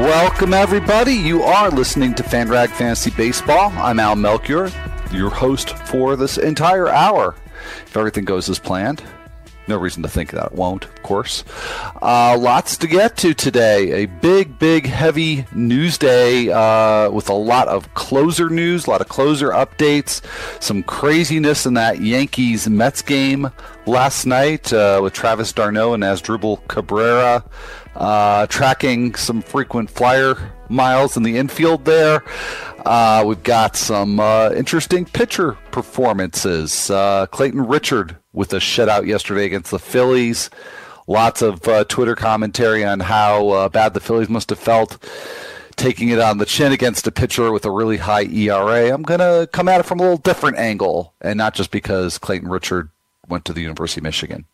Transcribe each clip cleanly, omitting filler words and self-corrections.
Welcome everybody, you are listening to FanRag Fantasy Baseball. I'm Al Melchior, your host for this entire hour, if everything goes as planned. No reason to think that it won't, of course. Lots to get to today. A big, big, heavy news day with a lot of closer news, a lot of closer updates, some craziness in that Yankees-Mets game last night with Travis d'Arnaud and Asdrubal Cabrera tracking some frequent flyer miles in the infield there. We've got some interesting pitcher performances. Clayton Richard with a shutout yesterday against the Phillies. Lots of Twitter commentary on how bad the Phillies must have felt taking it on the chin against a pitcher with a really high ERA. I'm going to come at it from a little different angle, and not just because Clayton Richard went to the University of Michigan.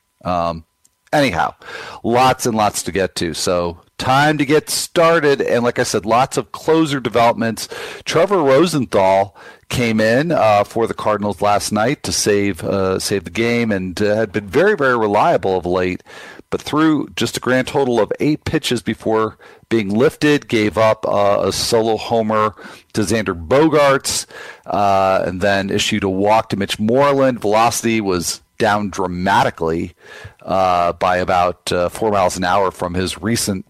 Anyhow, lots and lots to get to. So time to get started. And like I said, lots of closer developments. Trevor Rosenthal came in for the Cardinals last night to save the game, and had been very, very reliable of late. But threw just a grand total of 8 pitches before being lifted, gave up a solo homer to Xander Bogaerts, and then issued a walk to Mitch Moreland. Velocity was down dramatically by about 4 miles an hour from his recent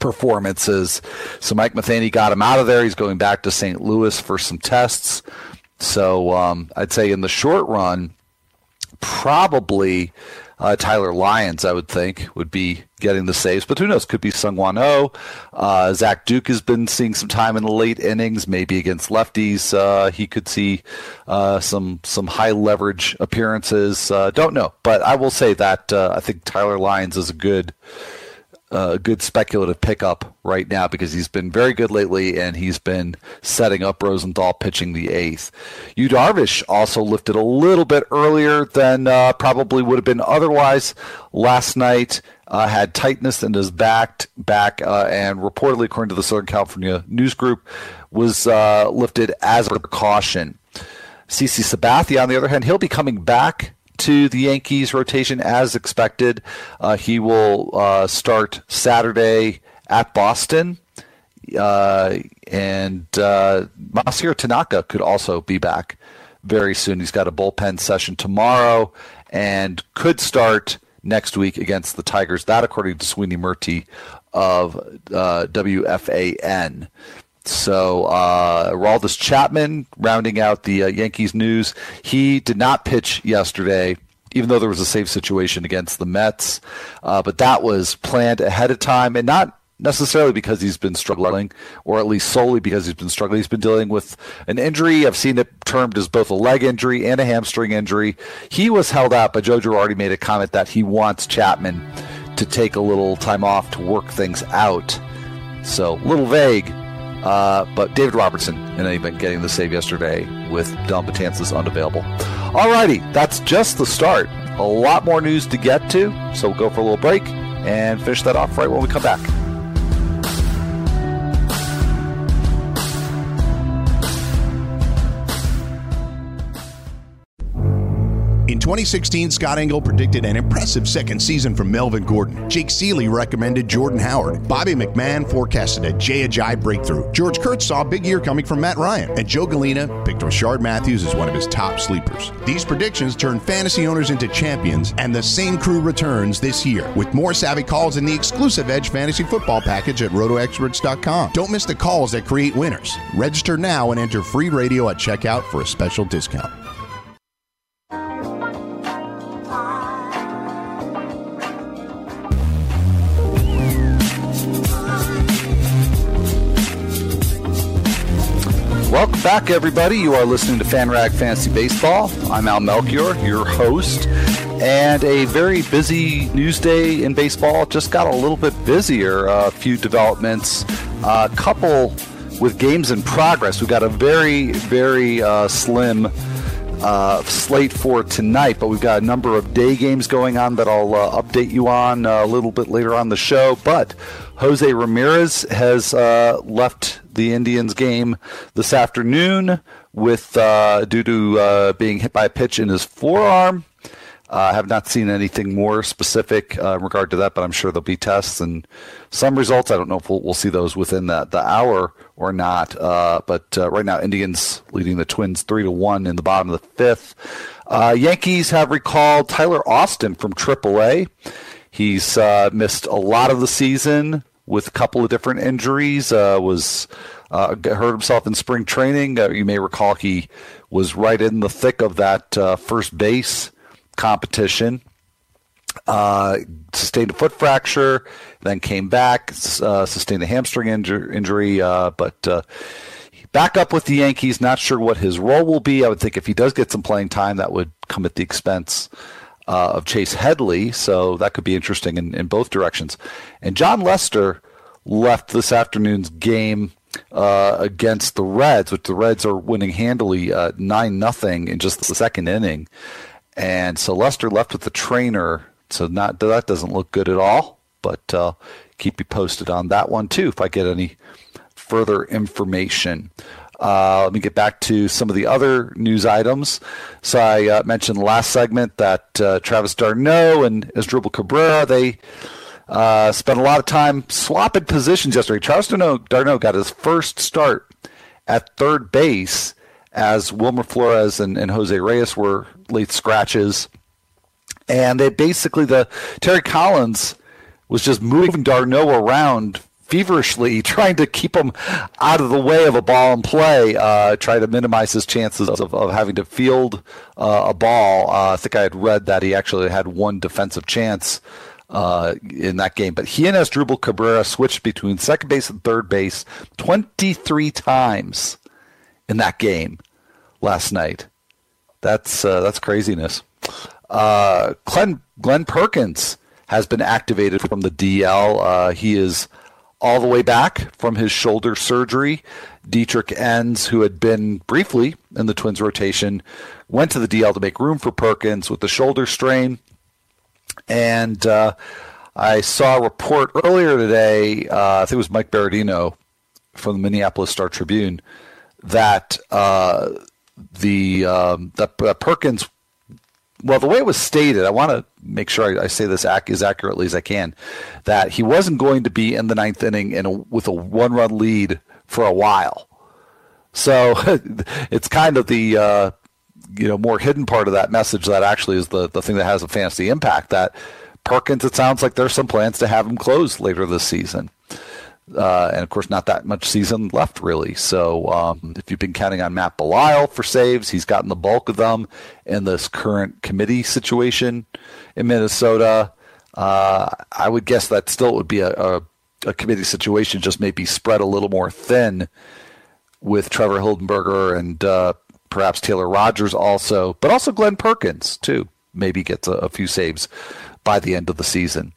performances. So Mike Matheny got him out of there. He's going back to St. Louis for some tests. So I'd say in the short run, probably Tyler Lyons, I would think, would be getting the saves. But who knows? Could be Seung-hwan Oh. Zach Duke has been seeing some time in the late innings, maybe against lefties. He could see some high-leverage appearances. Don't know. But I will say that I think Tyler Lyons is a good speculative pickup right now because he's been very good lately, and he's been setting up Rosenthal pitching the eighth. Yu Darvish also lifted a little bit earlier than probably would have been otherwise last night. Had tightness in his back, and reportedly, according to the Southern California News Group, was lifted as a precaution. CeCe Sabathia, on the other hand, he'll be coming back to the Yankees rotation as expected. He will start Saturday at Boston, and Masahiro Tanaka could also be back very soon. He's got a bullpen session tomorrow and could start next week against the Tigers. That, according to Sweeney Murty of WFAN. So Aroldis Chapman, rounding out the Yankees news, he did not pitch yesterday, even though there was a save situation against the Mets. But that was planned ahead of time, and not necessarily because he's been struggling, or at least solely because he's been struggling. He's been dealing with an injury. I've seen it termed as both a leg injury and a hamstring injury. He was held out, but Joe Girardi made a comment that he wants Chapman to take a little time off to work things out. So a little vague. But David Robertson, in any event, getting the save yesterday with Don Betances unavailable. Alrighty, that's just the start. A lot more news to get to, so we'll go for a little break and finish that off right when we come back. In 2016, Scott Engel predicted an impressive second season from Melvin Gordon. Jake Seeley recommended Jordan Howard. Bobby McMahon forecasted a Jay Ajayi breakthrough. George Kurtz saw a big year coming from Matt Ryan. And Joe Galena picked Rashard Matthews as one of his top sleepers. These predictions turned fantasy owners into champions, and the same crew returns this year with more savvy calls in the exclusive Edge Fantasy Football Package at rotoexperts.com. Don't miss the calls that create winners. Register now and enter free radio at checkout for a special discount. Welcome back, everybody. You are listening to FanRag Fantasy Baseball. I'm Al Melchior, your host. And a very busy news day in baseball. Just got a little bit busier. A few developments. A couple with games in progress. We've got a very, very slim slate for tonight, but we've got a number of day games going on that I'll update you on a little bit later on the show. But Jose Ramirez has left the Indians game this afternoon with due to being hit by a pitch in his forearm. I have not seen anything more specific in regard to that, but I'm sure there'll be tests and some results. I don't know if we'll see those within the hour or not. But right now, Indians leading the Twins 3-1 in the bottom of the fifth. Yankees have recalled Tyler Austin from AAA. He's missed a lot of the season with a couple of different injuries. Hurt himself in spring training. You may recall he was right in the thick of that first base competition, sustained a foot fracture, then came back, sustained a hamstring injury, but back up with the Yankees. Not sure what his role will be. I would think if he does get some playing time, that would come at the expense of Chase Headley, so that could be interesting in both directions. And John Lester left this afternoon's game against the Reds, which the Reds are winning handily 9-0 in just the second inning. And so Lester left with the trainer, so that doesn't look good at all, but keep you posted on that one too if I get any further information. Let me get back to some of the other news items. So I mentioned last segment that Travis d'Arnaud and Asdrubal Cabrera, they spent a lot of time swapping positions yesterday. Travis d'Arnaud got his first start at third base as Wilmer Flores and Jose Reyes were late scratches. And they basically, Terry Collins was just moving d'Arnaud around feverishly, trying to keep him out of the way of a ball in play, try to minimize his chances of having to field a ball. I think I had read that he actually had one defensive chance in that game. But he and Asdrubal Cabrera switched between second base and third base 23 times in that game last night. That's craziness. Glenn Perkins has been activated from the DL. He is all the way back from his shoulder surgery. Dietrich Enns, who had been briefly in the Twins rotation, went to the DL to make room for Perkins with the shoulder strain. And I saw a report earlier today, I think it was Mike Berardino from the Minneapolis Star-Tribune, that Perkins, well, the way it was stated, I want to make sure I say this as accurately as I can, that he wasn't going to be in the ninth inning with a one-run lead for a while. So it's kind of the more hidden part of that message that actually is the thing that has a fantasy impact, that Perkins, it sounds like there's some plans to have him close later this season. And of course, not that much season left, really. So if you've been counting on Matt Belisle for saves, he's gotten the bulk of them in this current committee situation in Minnesota. I would guess that still would be a committee situation, just maybe spread a little more thin with Trevor Hildenberger and perhaps Taylor Rogers also, but also Glenn Perkins, too, maybe gets a few saves by the end of the season.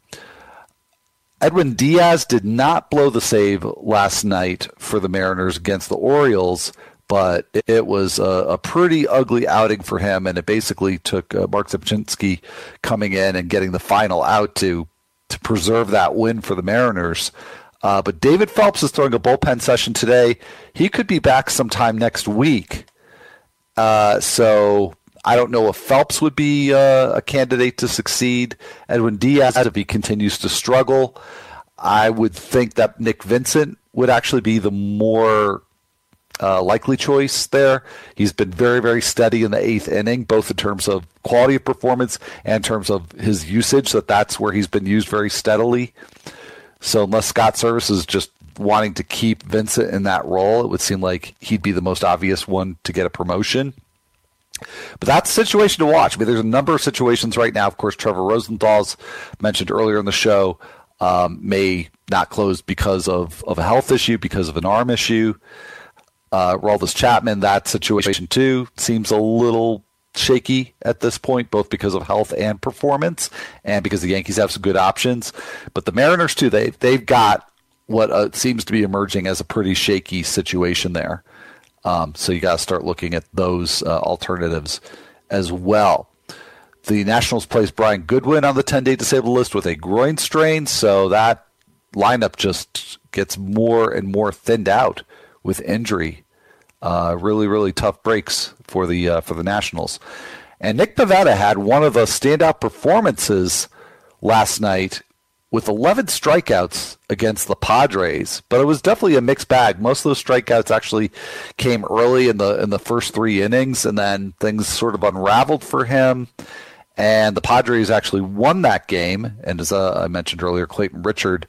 Edwin Diaz did not blow the save last night for the Mariners against the Orioles, but it was a pretty ugly outing for him, and it basically took Mark Zipchinski coming in and getting the final out to preserve that win for the Mariners. But David Phelps is throwing a bullpen session today. He could be back sometime next week. So I don't know if Phelps would be a candidate to succeed Edwin Diaz if he continues to struggle. I would think that Nick Vincent would actually be the more likely choice there. He's been very, very steady in the eighth inning, both in terms of quality of performance and in terms of his usage. So that's where he's been used very steadily. So unless Scott Service is just wanting to keep Vincent in that role, it would seem like he'd be the most obvious one to get a promotion. But that's a situation to watch. I mean, there's a number of situations right now. Of course, Trevor Rosenthal's mentioned earlier in the show may not close because of a health issue, because of an arm issue. Aroldis Chapman, that situation too, seems a little shaky at this point, both because of health and performance and because the Yankees have some good options. But the Mariners too, they've got what seems to be emerging as a pretty shaky situation there. So you got to start looking at those alternatives as well. The Nationals placed Brian Goodwin on the 10-day disabled list with a groin strain, so that lineup just gets more and more thinned out with injury. Really, really tough breaks for the Nationals. And Nick Pivetta had one of the standout performances last night with 11 strikeouts against the Padres, but it was definitely a mixed bag. Most of those strikeouts actually came early in the first three innings, and then things sort of unraveled for him. And the Padres actually won that game. And as I mentioned earlier, Clayton Richard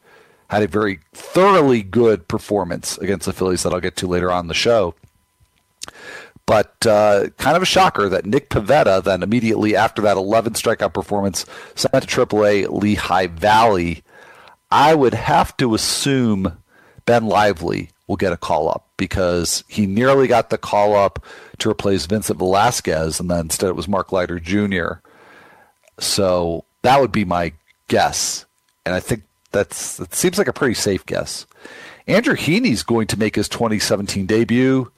had a very thoroughly good performance against the Phillies that I'll get to later on in the show. But kind of a shocker that Nick Pivetta then immediately after that 11 strikeout performance sent to AAA Lehigh Valley. I would have to assume Ben Lively will get a call-up because he nearly got the call-up to replace Vincent Velasquez, and then instead it was Mark Leiter Jr. So that would be my guess, and I think that seems like a pretty safe guess. Andrew Heaney's going to make his 2017 debut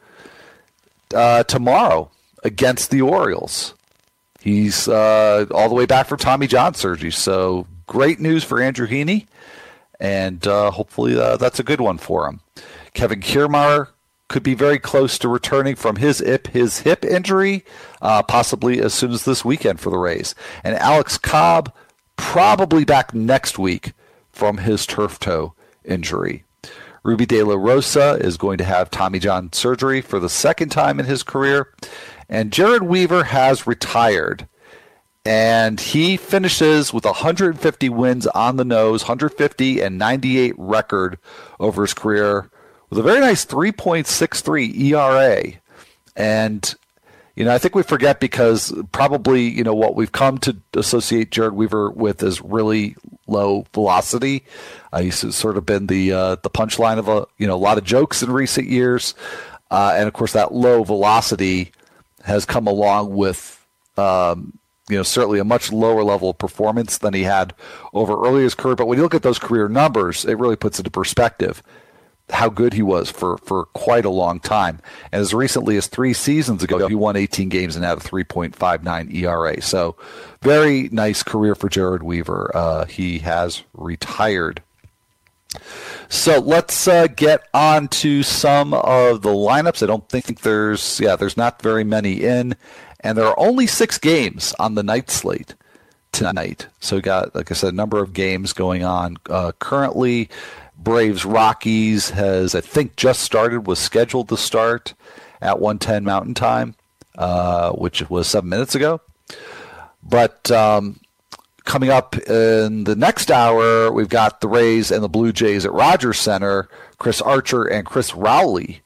tomorrow against the Orioles. He's all the way back from Tommy John surgery, so great news for Andrew Heaney, and hopefully that's a good one for him. Kevin Kiermaier could be very close to returning from his hip injury, possibly as soon as this weekend for the Rays. And Alex Cobb probably back next week from his turf toe injury. Ruby De La Rosa is going to have Tommy John surgery for the second time in his career. And Jered Weaver has retired. And he finishes with 150 wins on the nose, 150 and 98 record over his career, with a very nice 3.63 ERA. And, you know, I think we forget because probably, you know, what we've come to associate Jered Weaver with is really low velocity. He's sort of been the punchline of a lot of jokes in recent years. And of course that low velocity has come along with, certainly a much lower level of performance than he had over earlier his career. But when you look at those career numbers, it really puts into perspective how good he was for quite a long time. And as recently as 3 seasons ago, he won 18 games and had a 3.59 ERA. So very nice career for Jered Weaver. He has retired. So let's get on to some of the lineups. I don't think there's not very many in. And there are only 6 games on the night slate tonight. So we got, like I said, a number of games going on currently. Braves Rockies has, I think, just started, was scheduled to start at 1:10 Mountain Time, which was 7 minutes ago. But coming up in the next hour, we've got the Rays and the Blue Jays at Rogers Center, Chris Archer and Chris Rowley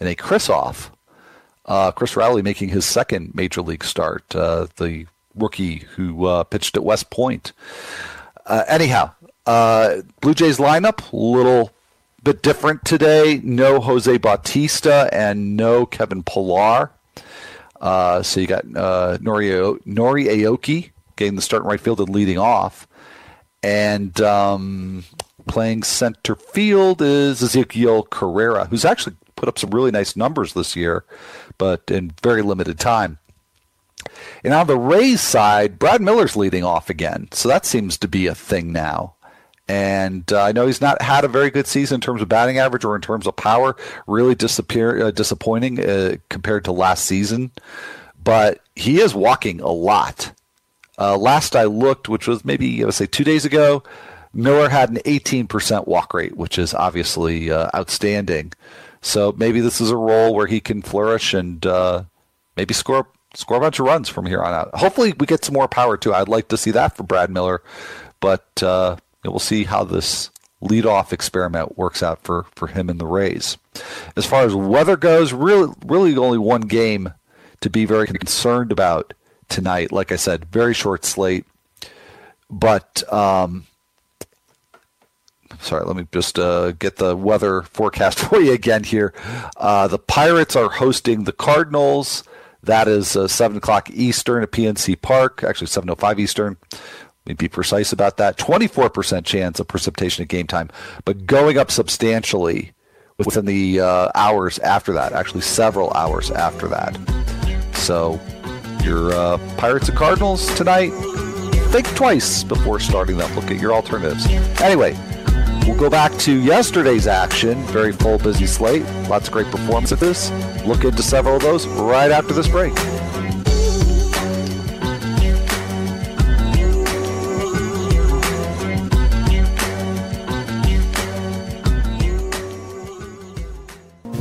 in a Chris-off. Chris Rowley making his second Major League start, the rookie who pitched at West Point. Blue Jays lineup, a little bit different today. No Jose Bautista and no Kevin Pillar. So you got Nori Aoki getting the start in right field and leading off. And playing center field is Ezequiel Carrera, who's actually put up some really nice numbers this year, but in very limited time. And on the Rays side, Brad Miller's leading off again. So that seems to be a thing now. And I know he's not had a very good season in terms of batting average or in terms of power, really disappointing compared to last season. But he is walking a lot. Last I looked, which was maybe, I would say, 2 days ago, Miller had an 18% walk rate, which is obviously outstanding. So maybe this is a role where he can flourish and maybe score a bunch of runs from here on out. Hopefully we get some more power too. I'd like to see that for Brad Miller, but we'll see how this leadoff experiment works out for him and the Rays. As far as weather goes, really only one game to be very concerned about tonight. Like I said, very short slate, but sorry, let me just get the weather forecast for you again here. The Pirates are hosting the Cardinals. That is 7 o'clock Eastern at PNC Park, actually 7:05 Eastern. Let me be precise about that. 24% chance of precipitation at game time, but going up substantially within the hours after that, actually several hours after that. So your Pirates and Cardinals tonight, think twice before starting them. Look at your alternatives. Anyway, we'll go back to yesterday's action. Very full, busy slate. Lots of great performances. Look into several of those right after this break.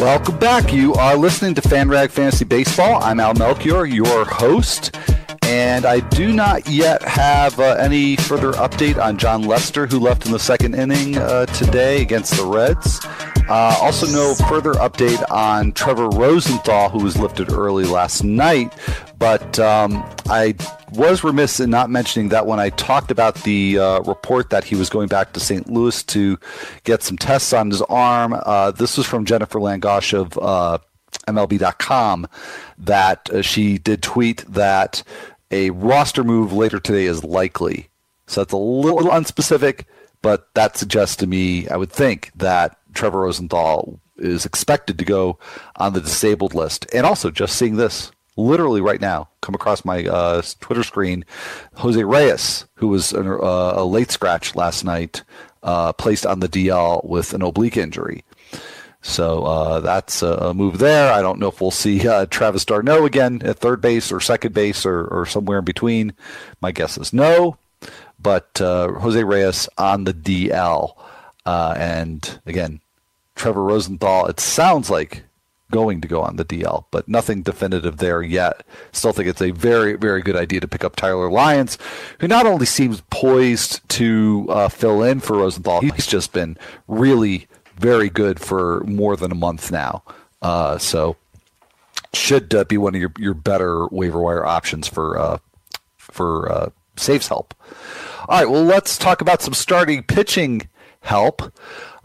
Welcome back. You are listening to FanRag Fantasy Baseball. I'm Al Melchior, your host, and I do not yet have any further update on John Lester, who left in the second inning today against the Reds. Also, no further update on Trevor Rosenthal, who was lifted early last night, but I was remiss in not mentioning that when I talked about the report that he was going back to St. Louis to get some tests on his arm. This was from Jennifer Langosh of MLB.com, that she did tweet that a roster move later today is likely. So that's a little unspecific, but that suggests to me, I would think, that Trevor Rosenthal is expected to go on the disabled list. And also, just seeing this literally right now come across my Twitter screen, Jose Reyes, who was a late scratch last night, placed on the DL with an oblique injury. So that's a move there. I don't know if we'll see Travis d'Arnaud again at third base or second base or somewhere in between. My guess is no, but Jose Reyes on the DL. And again, Trevor Rosenthal, it sounds like going to go on the DL, but nothing definitive there yet. Still think it's a very, very good idea to pick up Tyler Lyons, who not only seems poised to fill in for Rosenthal, he's just been really very good for more than a month now. So should be one of your better waiver wire options for saves help. All right, well, let's talk about some starting pitching help.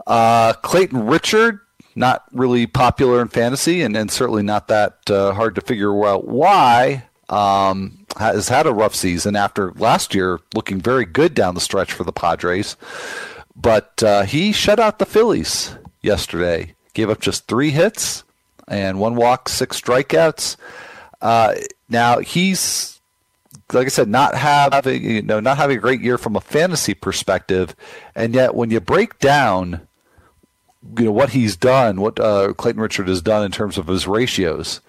Clayton Richard, not really popular in fantasy, and certainly not that hard to figure out why. Has had a rough season after last year looking very good down the stretch for the Padres. But he shut out the Phillies yesterday. Gave up just 3 hits and 1 walk, 6 strikeouts. Now he's, like I said, not having a great year from a fantasy perspective, and yet when you break down, what he's done, what Clayton Richard has done in terms of his ratios,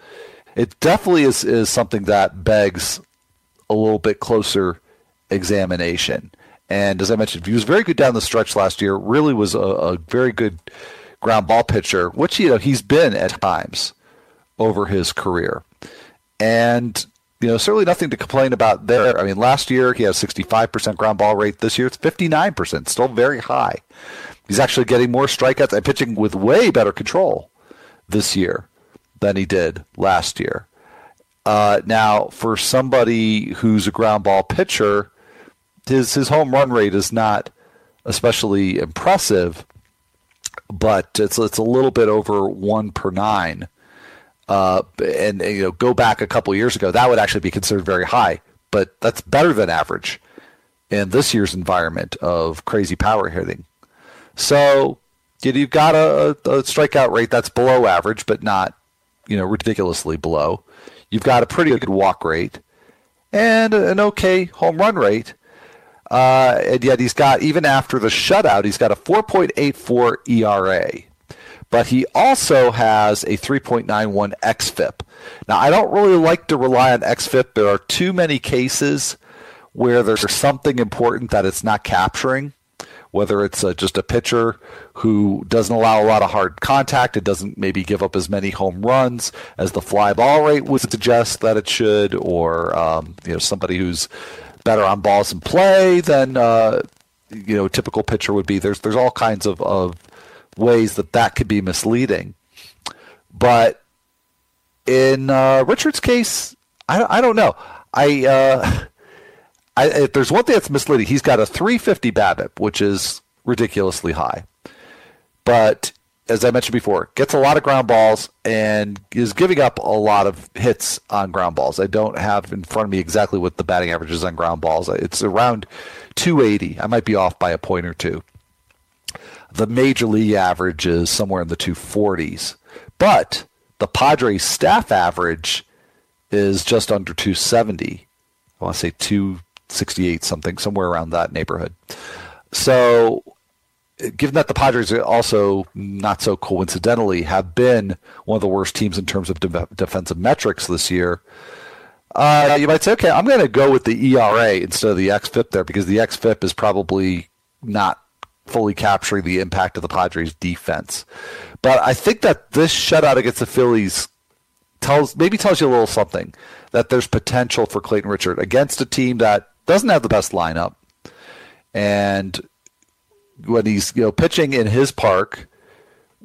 it definitely is something that begs a little bit closer examination. And as I mentioned, he was very good down the stretch last year, really was a very good ground ball pitcher, which, he's been at times over his career. And, certainly nothing to complain about there. I mean, last year he had a 65% ground ball rate. This year it's 59%, still very high. He's actually getting more strikeouts and pitching with way better control this year than he did last year. Now, for somebody who's a ground ball pitcher, his home run rate is not especially impressive, but it's a little bit over 1 per 9. And go back a couple years ago, that would actually be considered very high, but that's better than average in this year's environment of crazy power hitting. So you've got a strikeout rate that's below average, but not, ridiculously below. You've got a pretty good walk rate and an okay home run rate. And yet he's got, even after the shutout, he's got a 4.84 ERA. But he also has a 3.91 xFIP. Now, I don't really like to rely on xFIP. There are too many cases where there's something important that it's not capturing, whether it's just a pitcher who doesn't allow a lot of hard contact. It doesn't maybe give up as many home runs as the fly ball rate would suggest that it should, or somebody who's better on balls in play than a typical pitcher would be. There's all kinds of ways that could be misleading. But in Richard's case, I don't know. If there's one thing that's misleading, he's got a 350 BABIP, which is ridiculously high. But as I mentioned before, gets a lot of ground balls and is giving up a lot of hits on ground balls. I don't have in front of me exactly what the batting average is on ground balls. It's around 280. I might be off by a point or two. The major league average is somewhere in the 240s. But the Padres staff average is just under 270. I want to say 268 something, somewhere around that neighborhood. So given that the Padres also, not so coincidentally, have been one of the worst teams in terms of defensive metrics this year, you might say, okay, I'm going to go with the ERA instead of the xFIP there, because the xFIP is probably not fully capturing the impact of the Padres' defense. But I think that this shutout against the Phillies tells you a little something, that there's potential for Clayton Richard against a team that doesn't have the best lineup. And when he's pitching in his park,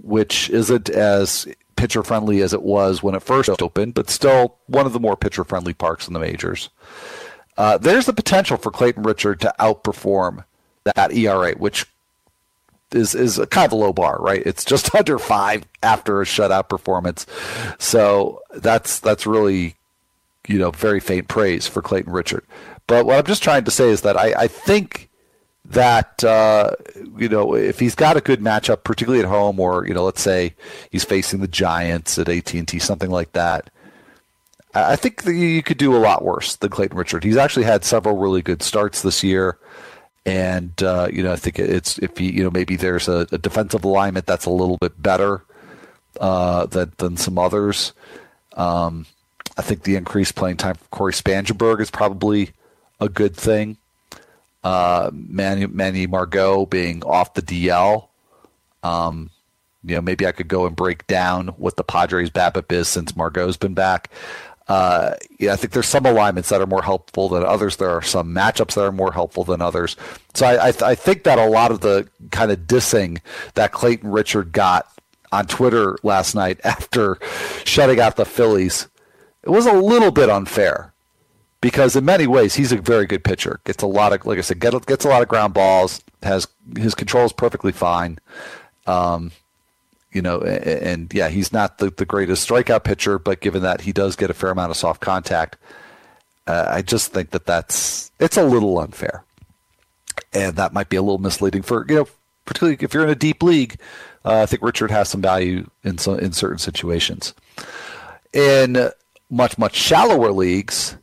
which isn't as pitcher-friendly as it was when it first opened, but still one of the more pitcher-friendly parks in the majors, there's the potential for Clayton Richard to outperform that ERA, which is a kind of a low bar, right? It's just under 5 after a shutout performance. So that's really, very faint praise for Clayton Richard. But what I'm just trying to say is that I think that, if he's got a good matchup, particularly at home, or, let's say he's facing the Giants at AT&T, something like that, I think that you could do a lot worse than Clayton Richard. He's actually had several really good starts this year. And, I think it's, if he, maybe there's a defensive alignment that's a little bit better than some others. I think the increased playing time for Corey Spangenberg is probably a good thing. Manny Margot being off the DL. Maybe I could go and break down what the Padres' BABIP is since Margot's been back. I think there's some alignments that are more helpful than others. There are some matchups that are more helpful than others. So I think that a lot of the kind of dissing that Clayton Richard got on Twitter last night after shutting out the Phillies, it was a little bit unfair, because in many ways he's a very good pitcher. Gets a lot of, like I said, gets a lot of ground balls. Has his control is perfectly fine. He's not the greatest strikeout pitcher, but given that he does get a fair amount of soft contact, I just think that's a little unfair, and that might be a little misleading for particularly if you're in a deep league. I think Richard has some value in certain situations. In much shallower leagues,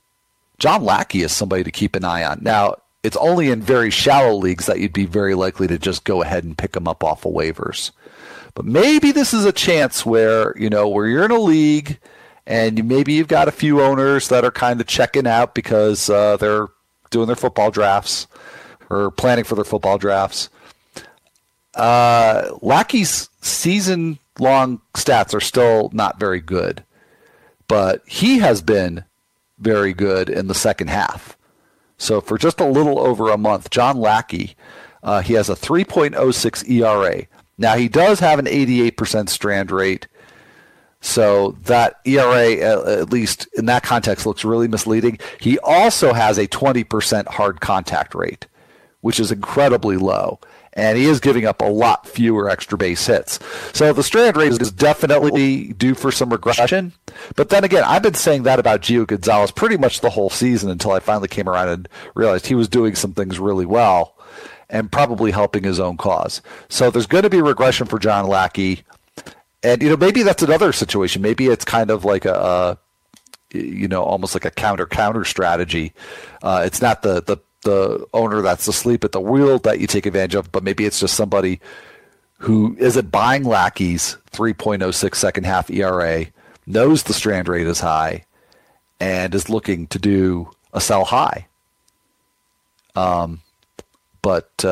John Lackey is somebody to keep an eye on. Now, it's only in very shallow leagues that you'd be very likely to just go ahead and pick him up off of waivers. But maybe this is a chance where, where you're in a league and maybe you've got a few owners that are kind of checking out because they're doing their football drafts or planning for their football drafts. Lackey's season-long stats are still not very good, but he has been very good in the second half. So for just a little over a month, John Lackey, he has a 3.06 ERA. Now, he does have an 88% strand rate, so that ERA, at least in that context, looks really misleading. He also has a 20% hard contact rate, which is incredibly low, and he is giving up a lot fewer extra base hits. So the strand rate is definitely due for some regression. But then again, I've been saying that about Gio Gonzalez pretty much the whole season until I finally came around and realized he was doing some things really well and probably helping his own cause. So there's going to be regression for John Lackey. And, maybe that's another situation. Maybe it's kind of like almost like a counter strategy. It's not the owner that's asleep at the wheel that you take advantage of, but maybe it's just somebody who isn't buying Lackey's 3.06 second half ERA, knows the strand rate is high, and is looking to do a sell high. But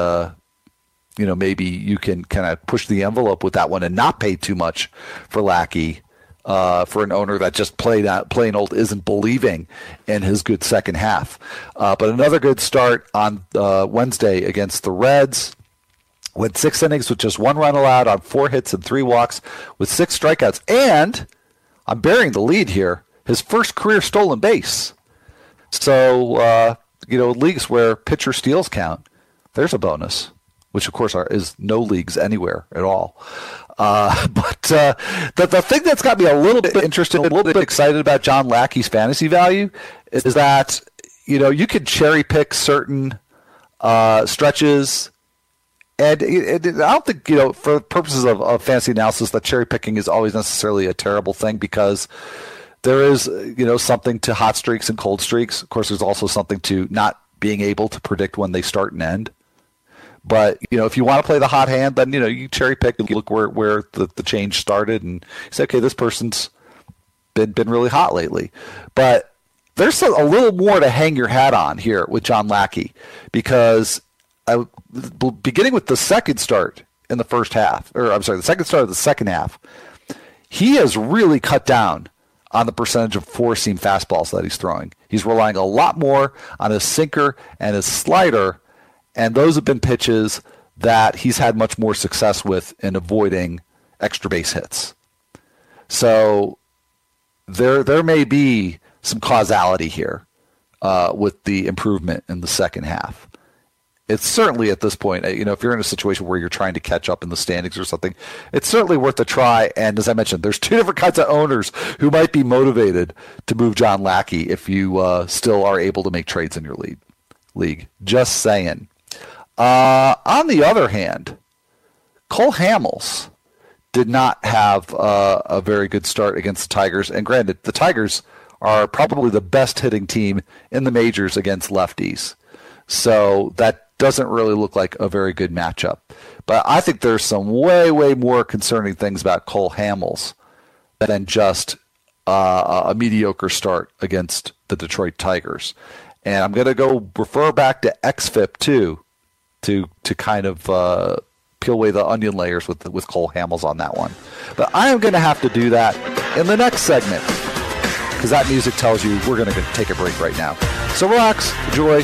you know, maybe you can kind of push the envelope with that one and not pay too much for Lackey, for an owner that just plain old isn't believing in his good second half. But another good start on Wednesday against the Reds. Went 6 innings with just 1 run allowed on 4 hits and 3 walks with 6 strikeouts. And I'm burying the lead here. His first career stolen base. So, you know, leagues where pitcher steals count, there's a bonus, which, of course, is no leagues anywhere at all. But the thing that's got me a little bit interested, a little bit excited about John Lackey's fantasy value is that, you know, you could cherry pick certain stretches. And I don't think, you know, for purposes of fantasy analysis, that cherry picking is always necessarily a terrible thing because there is, you know, something to hot streaks and cold streaks. Of course, there's also something to not being able to predict when they start and end. But, you know, if you want to play the hot hand, then, you know, you cherry pick and look where the change started and say, okay, this person's been really hot lately. But there's a little more to hang your hat on here with John Lackey because beginning with the second start in the first half, or I'm sorry, the second start of the second half, he has really cut down on the percentage of four-seam fastballs that he's throwing. He's relying a lot more on his sinker and his slider, and those have been pitches that he's had much more success with in avoiding extra base hits. So there may be some causality here with the improvement in the second half. It's certainly at this point, you know, if you're in a situation where you're trying to catch up in the standings or something, it's certainly worth a try. And as I mentioned, there's 2 different kinds of owners who might be motivated to move John Lackey if you still are able to make trades in your league. Just saying. On the other hand, Cole Hamels did not have a very good start against the Tigers. And granted, the Tigers are probably the best hitting team in the majors against lefties. So that doesn't really look like a very good matchup. But I think there's some way, way more concerning things about Cole Hamels than just a mediocre start against the Detroit Tigers. And I'm going to go refer back to XFIP, too, to kind of peel away the onion layers with Cole Hamels on that one. But I am going to have to do that in the next segment because that music tells you we're going to take a break right now. So relax, enjoy,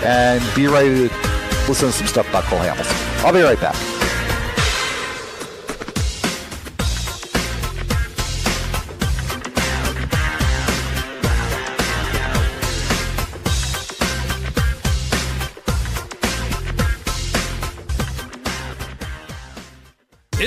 and be ready to listen to some stuff about Cole Hamels. I'll be right back.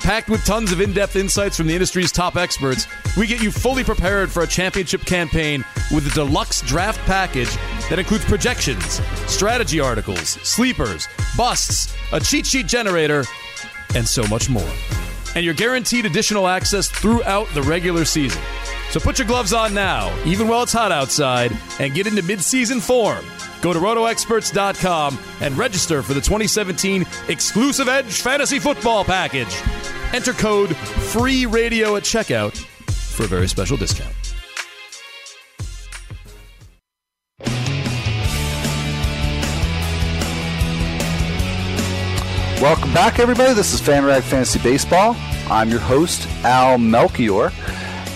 Packed with tons of in-depth insights from the industry's top experts, we get you fully prepared for a championship campaign with a deluxe draft package that includes projections, strategy articles, sleepers, busts, a cheat sheet generator, and so much more. And you're guaranteed additional access throughout the regular season. So put your gloves on now, even while it's hot outside, and get into mid-season form. Go to rotoexperts.com and register for the 2017 exclusive Edge Fantasy Football Package. Enter code FREERADIO at checkout for a very special discount. Welcome back, everybody. This is FanRag Fantasy Baseball. I'm your host, Al Melchior.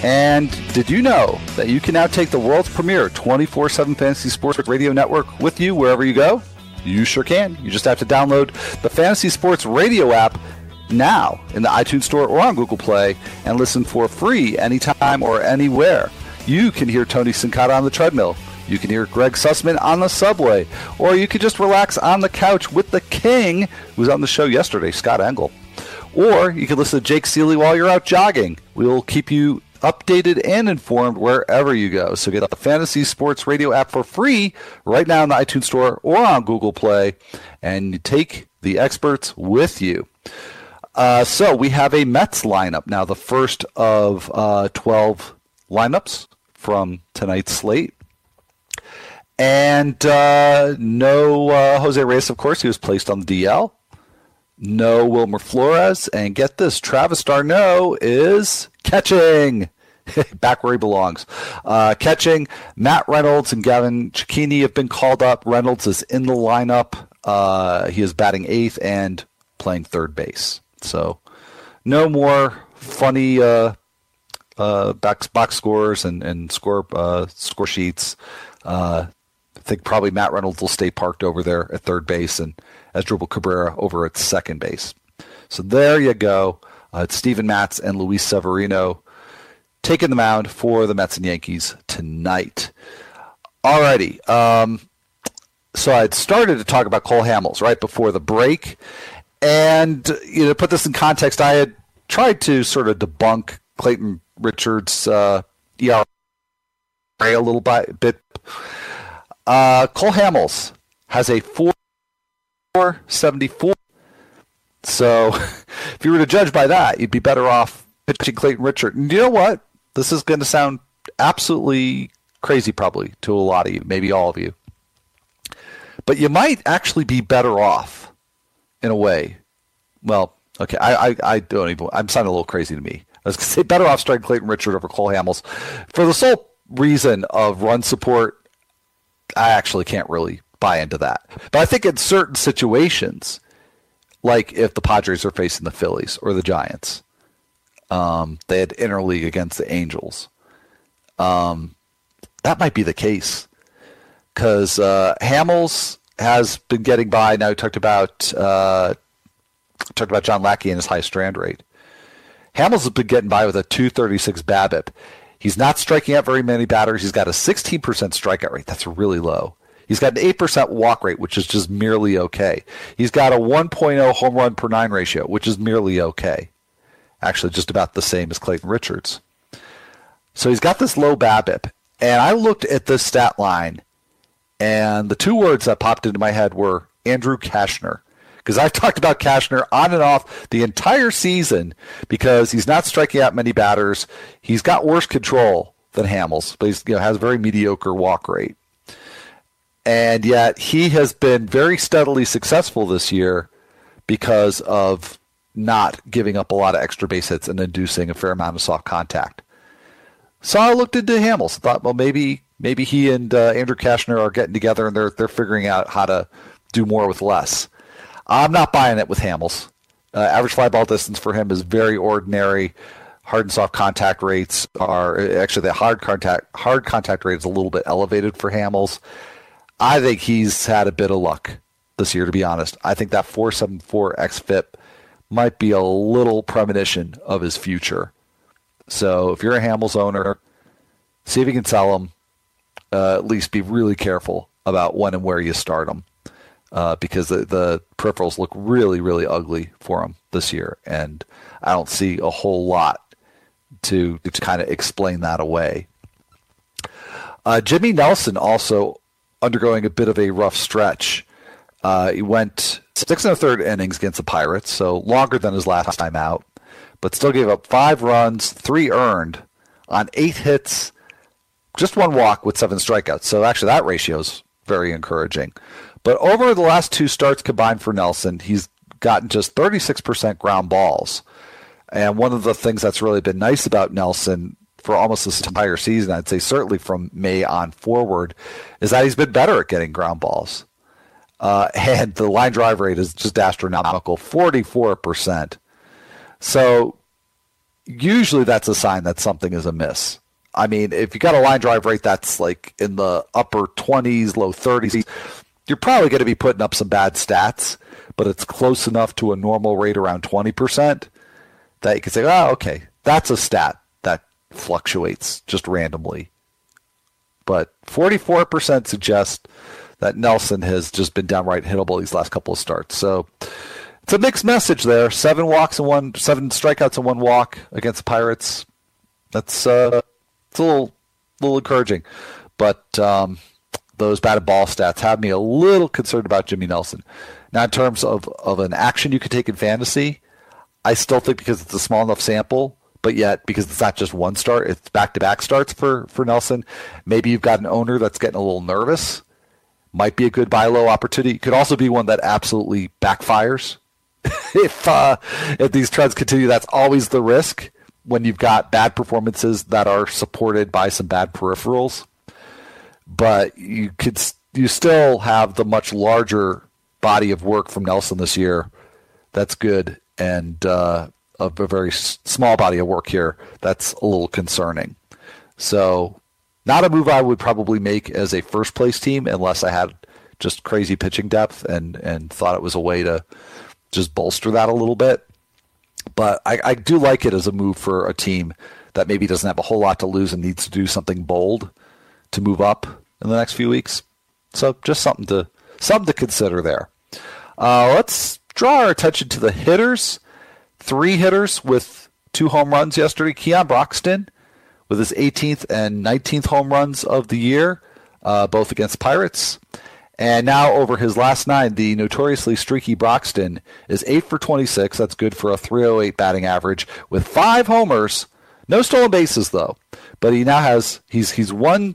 And did you know that you can now take the world's premier 24/7 Fantasy Sports Radio Network with you wherever you go? You sure can. You just have to download the Fantasy Sports Radio app now in the iTunes Store or on Google Play and listen for free anytime or anywhere. You can hear Tony Sincotta on the treadmill. You can hear Greg Sussman on the subway. Or you can just relax on the couch with the king who was on the show yesterday, Scott Engel. Or you can listen to Jake Seeley while you're out jogging. We'll keep you updated and informed wherever you go. So get the Fantasy Sports Radio app for free right now in the iTunes Store or on Google Play, and take the experts with you. So we have a Mets lineup now, the first of 12 lineups from tonight's slate. And no Jose Reyes, of course. He was placed on the DL. No Wilmer Flores. And get this, Travis d'Arnaud is catching. Back where he belongs. Catching. Matt Reynolds and Gavin Cicchini have been called up. Reynolds is in the lineup. He is batting eighth and playing third base. So no more funny box scores and score sheets. I think probably Matt Reynolds will stay parked over there at third base and Asdrubal Cabrera over at second base. So there you go. It's Steven Matz and Luis Severino taking the mound for the Mets and Yankees tonight. All righty. So I had started to talk about Cole Hamels right before the break. And to put this in context, I had tried to sort of debunk Clayton Richard's ERA a little bit. Cole Hamels has a 4.74. So if you were to judge by that, you'd be better off pitching Clayton Richard. And you know what? This is going to sound absolutely crazy probably to a lot of you, maybe all of you. But you might actually be better off in a way. Well, okay, I don't even, I'm sounding a little crazy to me. I was going to say better off starting Clayton Richard over Cole Hamels for the sole reason of run support. I actually can't really buy into that. But I think in certain situations, like if the Padres are facing the Phillies or the Giants, they had interleague against the Angels. That might be the case. Because Hamels has been getting by. Now we talked about John Lackey and his high strand rate. Hamels has been getting by with a 236 BABIP. He's not striking out very many batters. He's got a 16% strikeout rate. That's really low. He's got an 8% walk rate, which is just merely okay. He's got a 1.0 home run per nine ratio, which is merely okay. Actually, just about the same as Clayton Richards. So he's got this low BABIP. And I looked at this stat line. And the two words that popped into my head were Andrew Kashner, because I've talked about Kashner on and off the entire season because he's not striking out many batters. He's got worse control than Hamels, but he has a very mediocre walk rate. And yet he has been very steadily successful this year because of not giving up a lot of extra base hits and inducing a fair amount of soft contact. So I looked into Hamels and thought, well, maybe he and Andrew Kashner are getting together and they're figuring out how to do more with less. I'm not buying it with Hamels. Average fly ball distance for him is very ordinary. Hard and soft contact rates are actually the hard contact rate is a little bit elevated for Hamels. I think he's had a bit of luck this year, to be honest. I think that 4.74 xFIP might be a little premonition of his future. So if you're a Hamels owner, see if you can sell him. At least be really careful about when and where you start them because the peripherals look really, really ugly for them this year. And I don't see a whole lot to kind of explain that away. Jimmy Nelson also undergoing a bit of a rough stretch. He went 6 1/3 innings against the Pirates, so longer than his last time out, but still gave up 5 runs, 3 earned on 8 hits, just 1 walk with 7 strikeouts. So actually that ratio is very encouraging. But over the last 2 starts combined for Nelson, he's gotten just 36% ground balls. And one of the things that's really been nice about Nelson for almost this entire season, I'd say certainly from May on forward, is that he's been better at getting ground balls. And the line drive rate is just astronomical, 44%. So usually that's a sign that something is amiss. I mean, if you got a line drive rate that's like in the upper 20s, low 30s, you're probably going to be putting up some bad stats, but it's close enough to a normal rate around 20% that you can say, oh, okay, that's a stat that fluctuates just randomly. But 44% suggests that Nelson has just been downright hittable these last couple of starts. So it's a mixed message there. 7 strikeouts and 1 walk against the Pirates. That's it's a little encouraging, but those batted ball stats have me a little concerned about Jimmy Nelson. Now, in terms of an action you could take in fantasy, I still think because it's a small enough sample, But yet, because it's not just one start, it's back-to-back starts for Nelson. Maybe you've got an owner that's getting a little nervous. Might be a good buy-low opportunity. Could also be one that absolutely backfires. If these trends continue, that's always the risk when you've got bad performances that are supported by some bad peripherals. But you still have the much larger body of work from Nelson this year that's good, and a very small body of work here that's a little concerning. So not a move I would probably make as a first-place team unless I had just crazy pitching depth and thought it was a way to just bolster that a little bit. But I do like it as a move for a team that maybe doesn't have a whole lot to lose and needs to do something bold to move up in the next few weeks. So just something to consider there. Let's draw our attention to the hitters. Three hitters with 2 home runs yesterday. Keon Broxton with his 18th and 19th home runs of the year, both against Pirates. And now over his last 9, the notoriously streaky Broxton is 8 for 26. That's good for a .308 batting average with 5 homers. No stolen bases, though. But he now has he's one stolen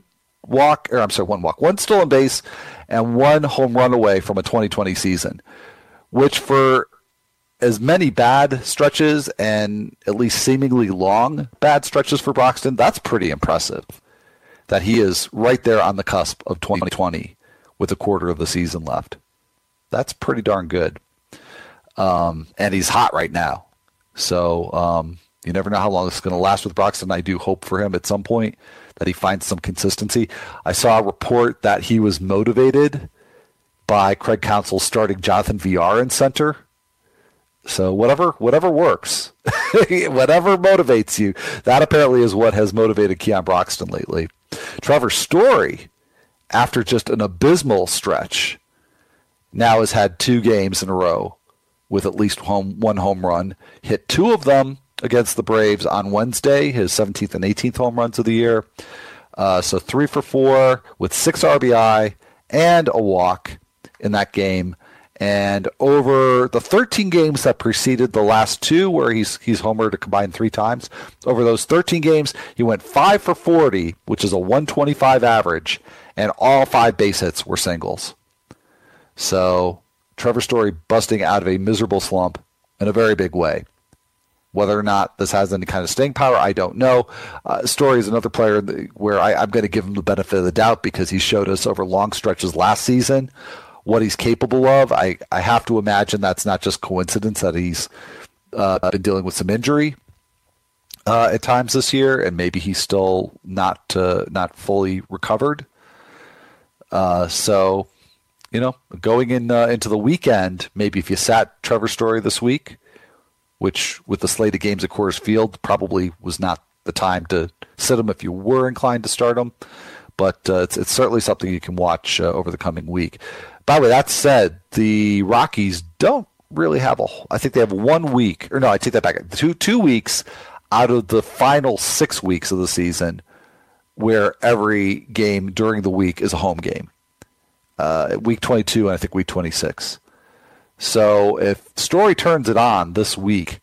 base and 1 home run away from a 2020 season, which for as many bad stretches and at least seemingly long bad stretches for Broxton, that's pretty impressive that he is right there on the cusp of 2020 with a quarter of the season left. That's pretty darn good. And he's hot right now. So you never know how long it's going to last with Broxton. I do hope for him at some point that he finds some consistency. I saw a report that he was motivated by Craig Counsell starting Jonathan VR in center. So whatever works, whatever motivates you, that apparently is what has motivated Keon Broxton lately. Trevor Story, after just an abysmal stretch, now has had 2 games in a row with at least 1 home run, hit 2 of them against the Braves on Wednesday, his 17th and 18th home runs of the year. So 3 for 4 with 6 RBI and a walk in that game. And over the 13 games that preceded the last 2, where he's homered a combined 3 times, over those 13 games, he went 5 for 40, which is a 125 average, and all 5 base hits were singles. So Trevor Story busting out of a miserable slump in a very big way. Whether or not this has any kind of staying power, I don't know. Story is another player where I'm going to give him the benefit of the doubt because he showed us over long stretches last season what he's capable of. I have to imagine that's not just coincidence that he's been dealing with some injury at times this year, and maybe he's still not fully recovered. So, going into the weekend, maybe if you sat Trevor Story this week, which with the slate of games at Coors Field probably was not the time to sit him if you were inclined to start him, but it's certainly something you can watch over the coming week. By the way, that said, the Rockies don't really have I think they have 1 week, or no, I take that back. Two weeks out of the final 6 weeks of the season where every game during the week is a home game. Week 22 and I think week 26. So if Story turns it on this week,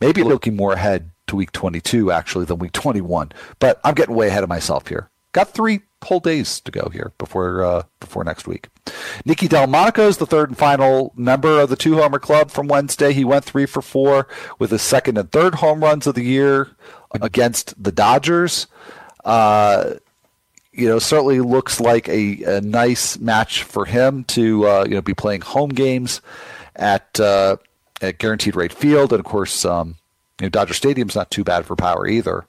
maybe looking more ahead to week 22 actually than week 21. But I'm getting way ahead of myself here. Got 3 whole days to go here before next week. Nicky Delmonico is the third and final member of the 2-homer club from Wednesday. He went 3 for 4 with his 2nd and 3rd home runs of the year against the Dodgers. Certainly looks like a nice match for him to be playing home games at Guaranteed Rate Field, and of course, Dodger Stadium's not too bad for power either.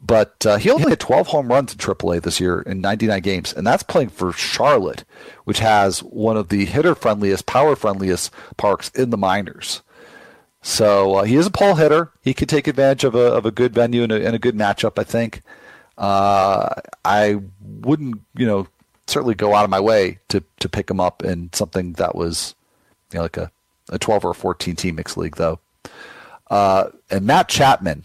But he only had 12 home runs in AAA this year in 99 games, and that's playing for Charlotte, which has one of the hitter-friendliest, power-friendliest parks in the minors. So he is a pull hitter. He could take advantage of a good venue and a good matchup, I think. I wouldn't, certainly go out of my way to pick him up in something that was like a 12 or a 14-team mixed league, though. And Matt Chapman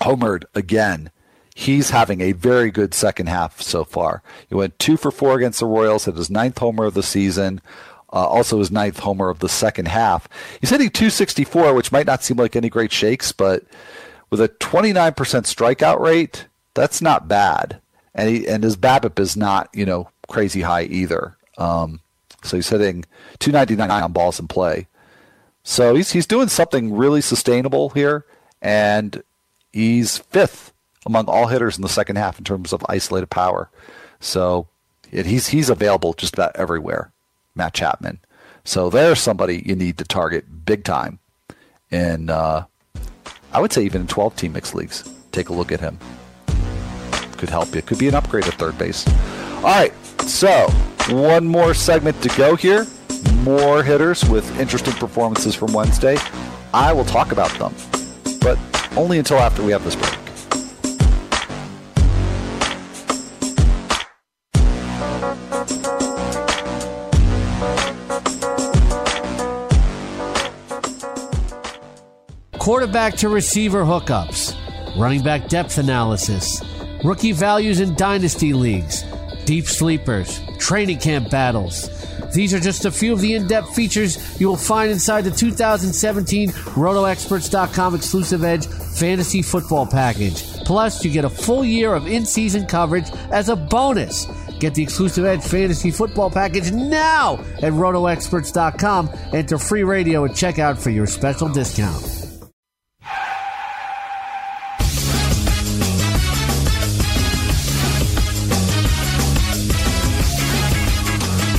homered again. He's having a very good second half so far. He went 2 for 4 against the Royals, hit his 9th homer of the season, also his 9th homer of the second half. He's hitting .264, which might not seem like any great shakes, but with a 29% strikeout rate, that's not bad. And his BABIP is not, you know, crazy high either. So he's hitting 299 on balls in play. So he's doing something really sustainable here, and he's fifth among all hitters in the second half in terms of isolated power. So he's available just about everywhere, Matt Chapman. So there's somebody you need to target big time. And I would say even in 12-team mixed leagues, take a look at him. Could help you. Could be an upgrade at third base. All right, so one more segment to go here. More hitters with interesting performances from Wednesday. I will talk about them, but only until after we have this break. Quarterback to receiver hookups, running back depth analysis, rookie values in dynasty leagues, deep sleepers, training camp battles. These are just a few of the in-depth features you will find inside the 2017 RotoExperts.com exclusive Edge Fantasy Football Package. Plus, you get a full year of in-season coverage as a bonus. Get the exclusive Edge Fantasy Football Package now at RotoExperts.com. Enter free radio at checkout for your special discount.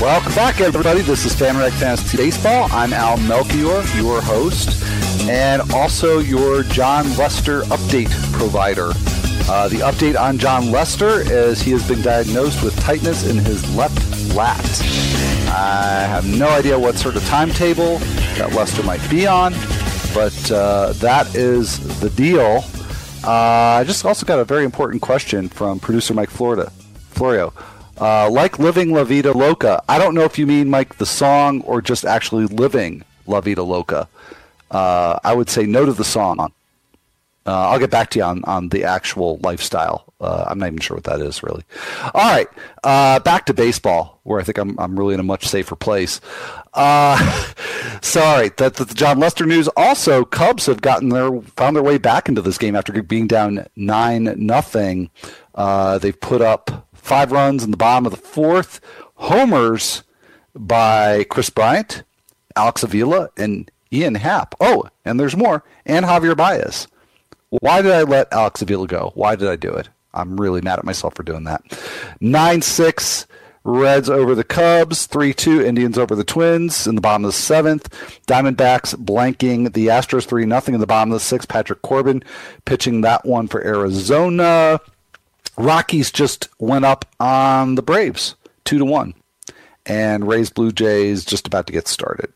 Welcome back, everybody. This is FanRag Fantasy Baseball. I'm Al Melchior, your host, and also your John Lester update provider. The update on John Lester is he has been diagnosed with tightness in his left lat. I have no idea what sort of timetable that Lester might be on, but that is the deal. I just also got a very important question from producer Mike Florio. Like living La Vida Loca. I don't know if you mean, Mike, the song or just actually living La Vida Loca. I would say no to the song. I'll get back to you on the actual lifestyle. I'm not even sure what that is, really. All right, back to baseball, where I think I'm really in a much safer place. Sorry, that's the John Lester news. Also, Cubs have found their way back into this game after being down 9-0. They've put up 5 runs in the bottom of the fourth. Homers by Chris Bryant, Alex Avila, and Ian Happ. Oh, and there's more. And Javier Baez. Why did I let Alex Avila go? Why did I do it? I'm really mad at myself for doing that. 9-6 Reds over the Cubs. 3-2 Indians over the Twins in the bottom of the seventh. Diamondbacks blanking the Astros 3-0 in the bottom of the sixth. Patrick Corbin pitching that one for Arizona. Rockies just went up on the Braves 2-1, and Rays Blue Jays just about to get started.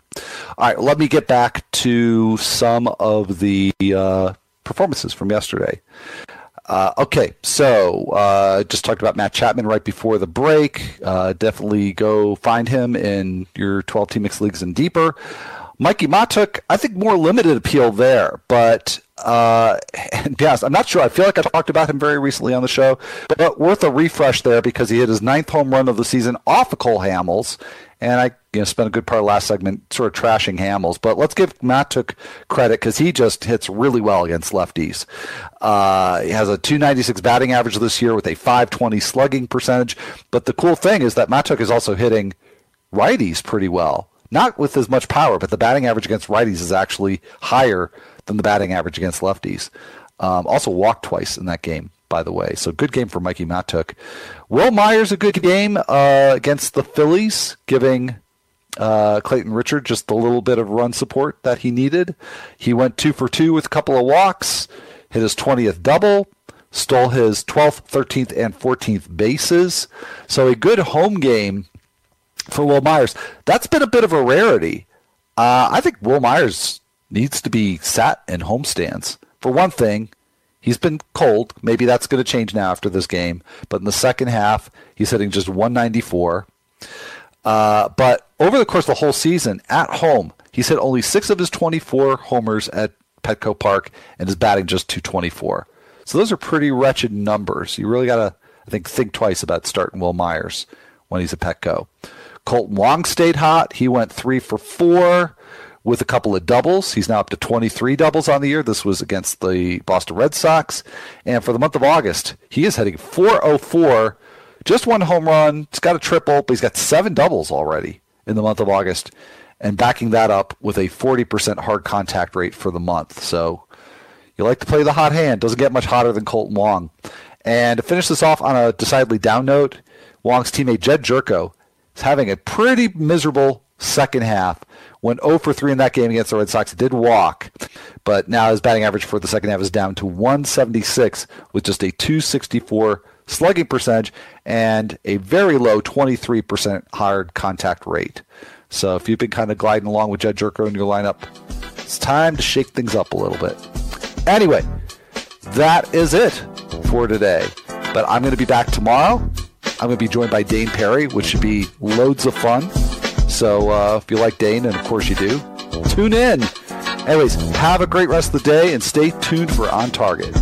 All right, let me get back to some of the performances from yesterday. Okay, so just talked about Matt Chapman right before the break. Definitely go find him in your 12-team mixed leagues and deeper. Mikey Matuk, I think more limited appeal there, but yes, I'm not sure. I feel like I talked about him very recently on the show, but worth a refresh there because he hit his 9th home run of the season off of Cole Hamels, and I spent a good part of last segment sort of trashing Hamels, but let's give Matuk credit because he just hits really well against lefties. He has a 296 batting average this year with a 520 slugging percentage, but the cool thing is that Matuk is also hitting righties pretty well. Not with as much power, but the batting average against righties is actually higher than the batting average against lefties. Also walked twice in that game, by the way. So good game for Mikey Matuk. Will Myers, a good game against the Phillies, giving Clayton Richard just a little bit of run support that he needed. He went 2-for-2 with a couple of walks, hit his 20th double, stole his 12th, 13th, and 14th bases. So a good home game for Will Myers. That's been a bit of a rarity. I think Will Myers needs to be sat in homestands. For one thing, he's been cold. Maybe that's going to change now after this game. But in the second half, he's hitting just 194. But over the course of the whole season, at home, he's hit only 6 of his 24 homers at Petco Park and is batting just 224. So those are pretty wretched numbers. You really got to, I think twice about starting Will Myers when he's at Petco. Colton Wong stayed hot. He went 3-for-4 with a couple of doubles. He's now up to 23 doubles on the year. This was against the Boston Red Sox. And for the month of August, he is hitting .404, just one home run. He's got a triple, but he's got 7 doubles already in the month of August, and backing that up with a 40% hard contact rate for the month. So you like to play the hot hand. Doesn't get much hotter than Colton Wong. And to finish this off on a decidedly down note, Wong's teammate Jed Jerko is having a pretty miserable second half. Went 0 for 3 in that game against the Red Sox. Did walk, but now his batting average for the second half is down to 176 with just a 264 slugging percentage and a very low 23% hard contact rate. So if you've been kind of gliding along with Jed Jerko in your lineup, it's time to shake things up a little bit. Anyway, that is it for today. But I'm going to be back tomorrow. I'm going to be joined by Dane Perry, which should be loads of fun. So if you like Dane, and of course you do, tune in. Anyways, have a great rest of the day and stay tuned for On Target.